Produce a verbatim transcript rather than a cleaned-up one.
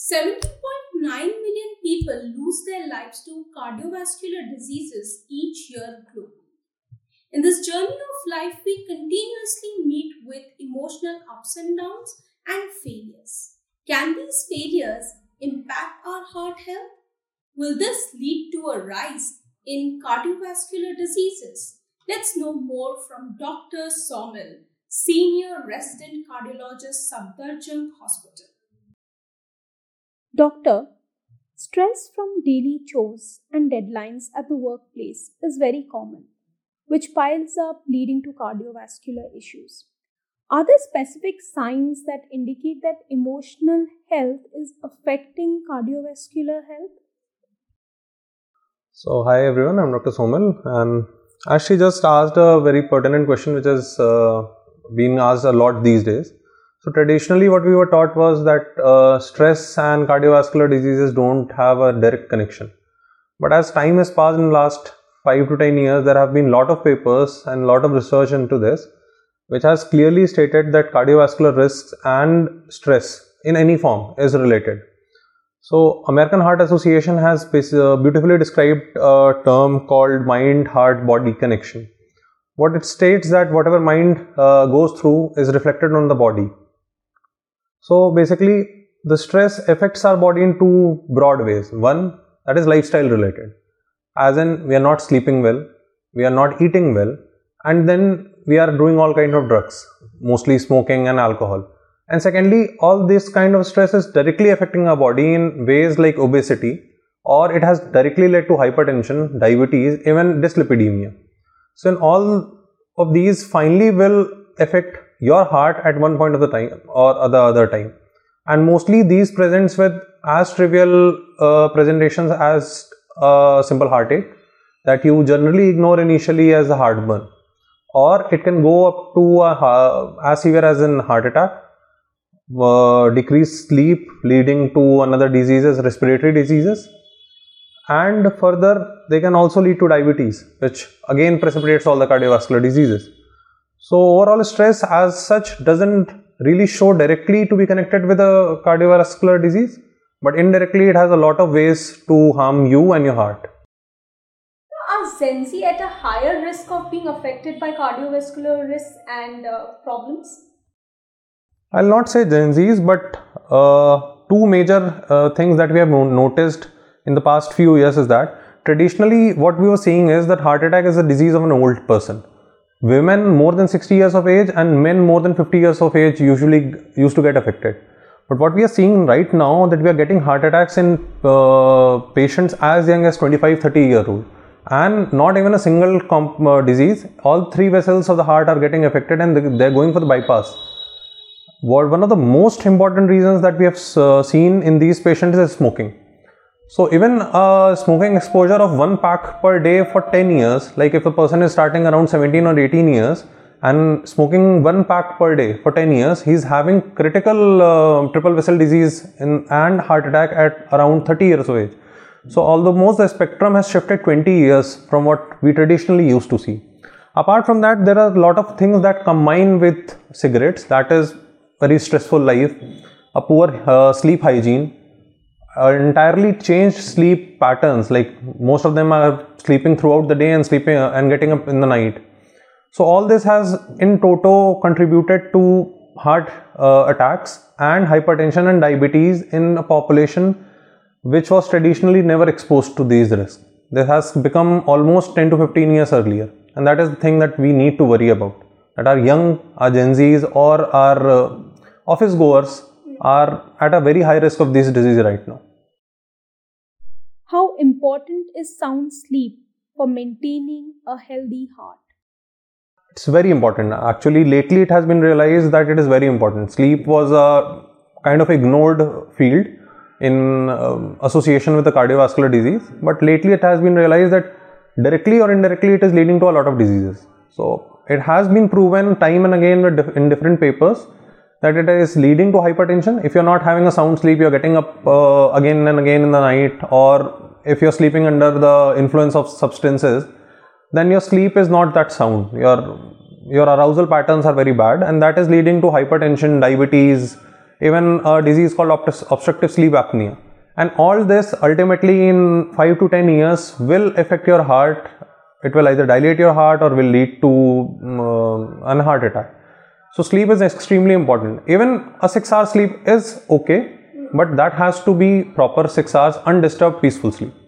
seventy point nine million people lose their lives to cardiovascular diseases each year globally. In this journey of life, we continuously meet with emotional ups and downs and failures. Can these failures impact our heart health? Will this lead to a rise in cardiovascular diseases? Let's know more from Doctor Somil, Senior Resident Cardiologist, Safdarjung Hospital. Doctor, stress from daily chores and deadlines at the workplace is very common, which piles up leading to cardiovascular issues. Are there specific signs that indicate that emotional health is affecting cardiovascular health? So, hi everyone, I'm Doctor Somil, and Ashi just asked a very pertinent question which has uh, been asked a lot these days. So, traditionally what we were taught was that uh, stress and cardiovascular diseases don't have a direct connection. But as time has passed in the last five to ten years, there have been a lot of papers and a lot of research into this, which has clearly stated that cardiovascular risks and stress in any form is related. So, American Heart Association has beautifully described a term called mind-heart-body connection. What it states that whatever mind uh, goes through is reflected on the body. So, basically the stress affects our body in two broad ways. One, that is lifestyle related, as in we are not sleeping well, we are not eating well, and then we are doing all kinds of drugs, mostly smoking and alcohol. And secondly, all this kind of stress is directly affecting our body in ways like obesity, or it has directly led to hypertension, diabetes, even dyslipidemia. So, in all of these finally will affect your heart at one point of the time or the other time. And mostly these presents with as trivial uh, presentations as a simple heartache that you generally ignore initially as a heartburn. Or it can go up to a, uh, as severe as in heart attack, uh, decreased sleep leading to another diseases, respiratory diseases, and further they can also lead to diabetes, which again precipitates all the cardiovascular diseases. So overall stress as such doesn't really show directly to be connected with a cardiovascular disease, but indirectly it has a lot of ways to harm you and your heart. Are Gen Z at a higher risk of being affected by cardiovascular risks and uh, problems? I'll not say Gen Zs, but uh, two major uh, things that we have noticed in the past few years is that traditionally what we were seeing is that heart attack is a disease of an old person. Women more than sixty years of age and men more than fifty years of age usually used to get affected. But what we are seeing right now that we are getting heart attacks in uh, patients as young as twenty-five to thirty year old. And not even a single comp- uh, disease, all three vessels of the heart are getting affected and they are going for the bypass. What, one of the most important reasons that we have uh, seen in these patients is smoking. So even uh, smoking exposure of one pack per day for ten years, like if a person is starting around seventeen or eighteen years and smoking one pack per day for ten years, he is having critical uh, triple vessel disease in, and heart attack at around thirty years of age. So, almost the spectrum has shifted twenty years from what we traditionally used to see. Apart from that, there are a lot of things that combine with cigarettes, that is very stressful life, a poor uh, sleep hygiene, uh, entirely changed sleep patterns, like most of them are sleeping throughout the day and sleeping uh, and getting up in the night. So, all this has in toto contributed to heart uh, attacks and hypertension and diabetes in a population which was traditionally never exposed to these risks. This has become almost ten to fifteen years earlier, and that is the thing that we need to worry about, that our young, our Gen Zs or our uh, office goers are at a very high risk of this disease right now. How important is sound sleep for maintaining a healthy heart? It's very important. Actually, lately it has been realized that it is very important. Sleep was a kind of ignored field in uh, association with the cardiovascular disease, but lately it has been realized that directly or indirectly it is leading to a lot of diseases. So it has been proven time and again in different papers that it is leading to hypertension. If you are not having a sound sleep, you are getting up uh, again and again in the night, or if you are sleeping under the influence of substances, then your sleep is not that sound. Your, your arousal patterns are very bad, and that is leading to hypertension, diabetes, even a disease called obstructive sleep apnea. And all this ultimately in five to ten years will affect your heart. It will either dilate your heart or will lead to um, a heart attack. So sleep is extremely important. Even a six hour sleep is okay, but that has to be proper six hours undisturbed peaceful sleep.